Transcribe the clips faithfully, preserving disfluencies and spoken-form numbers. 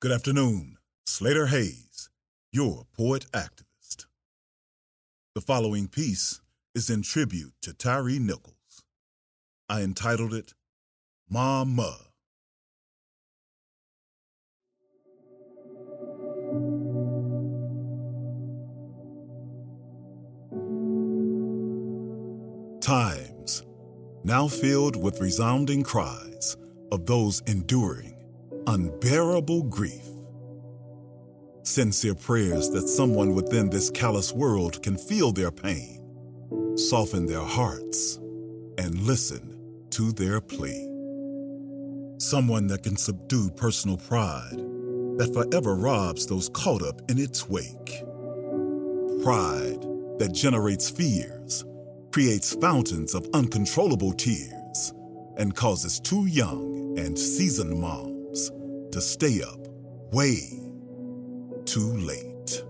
Good afternoon, Slater Hayes, your poet activist. The following piece is in tribute to Tyre Nichols. I entitled it, Mama. Times, now filled with resounding cries of those enduring unbearable grief. Sincere prayers that someone within this callous world can feel their pain, soften their hearts, and listen to their plea. Someone that can subdue personal pride that forever robs those caught up in its wake. Pride that generates fears, creates fountains of uncontrollable tears, and causes too young and seasoned moms to stay up way too late.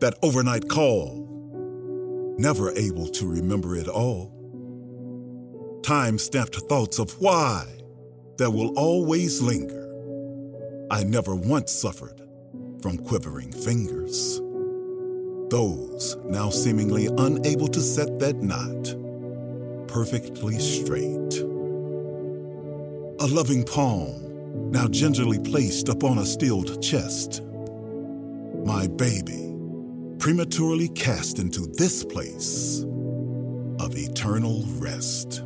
That overnight call, never able to remember it all. Time-stamped thoughts of why that will always linger. I never once suffered from quivering fingers. Those now seemingly unable to set that knot perfectly straight. A loving palm now gingerly placed upon a stilled chest. My baby, prematurely cast into this place of eternal rest.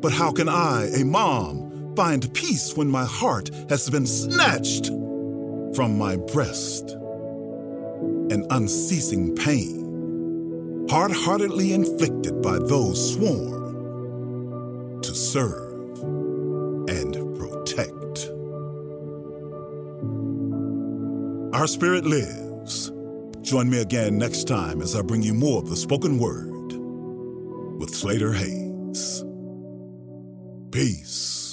But how can I, a mom, find peace when my heart has been snatched from my breast? An unceasing pain, hard-heartedly inflicted by those sworn to serve and protect. Our spirit lives. Join me again next time as I bring you more of the spoken word with Slater Hayes. Peace.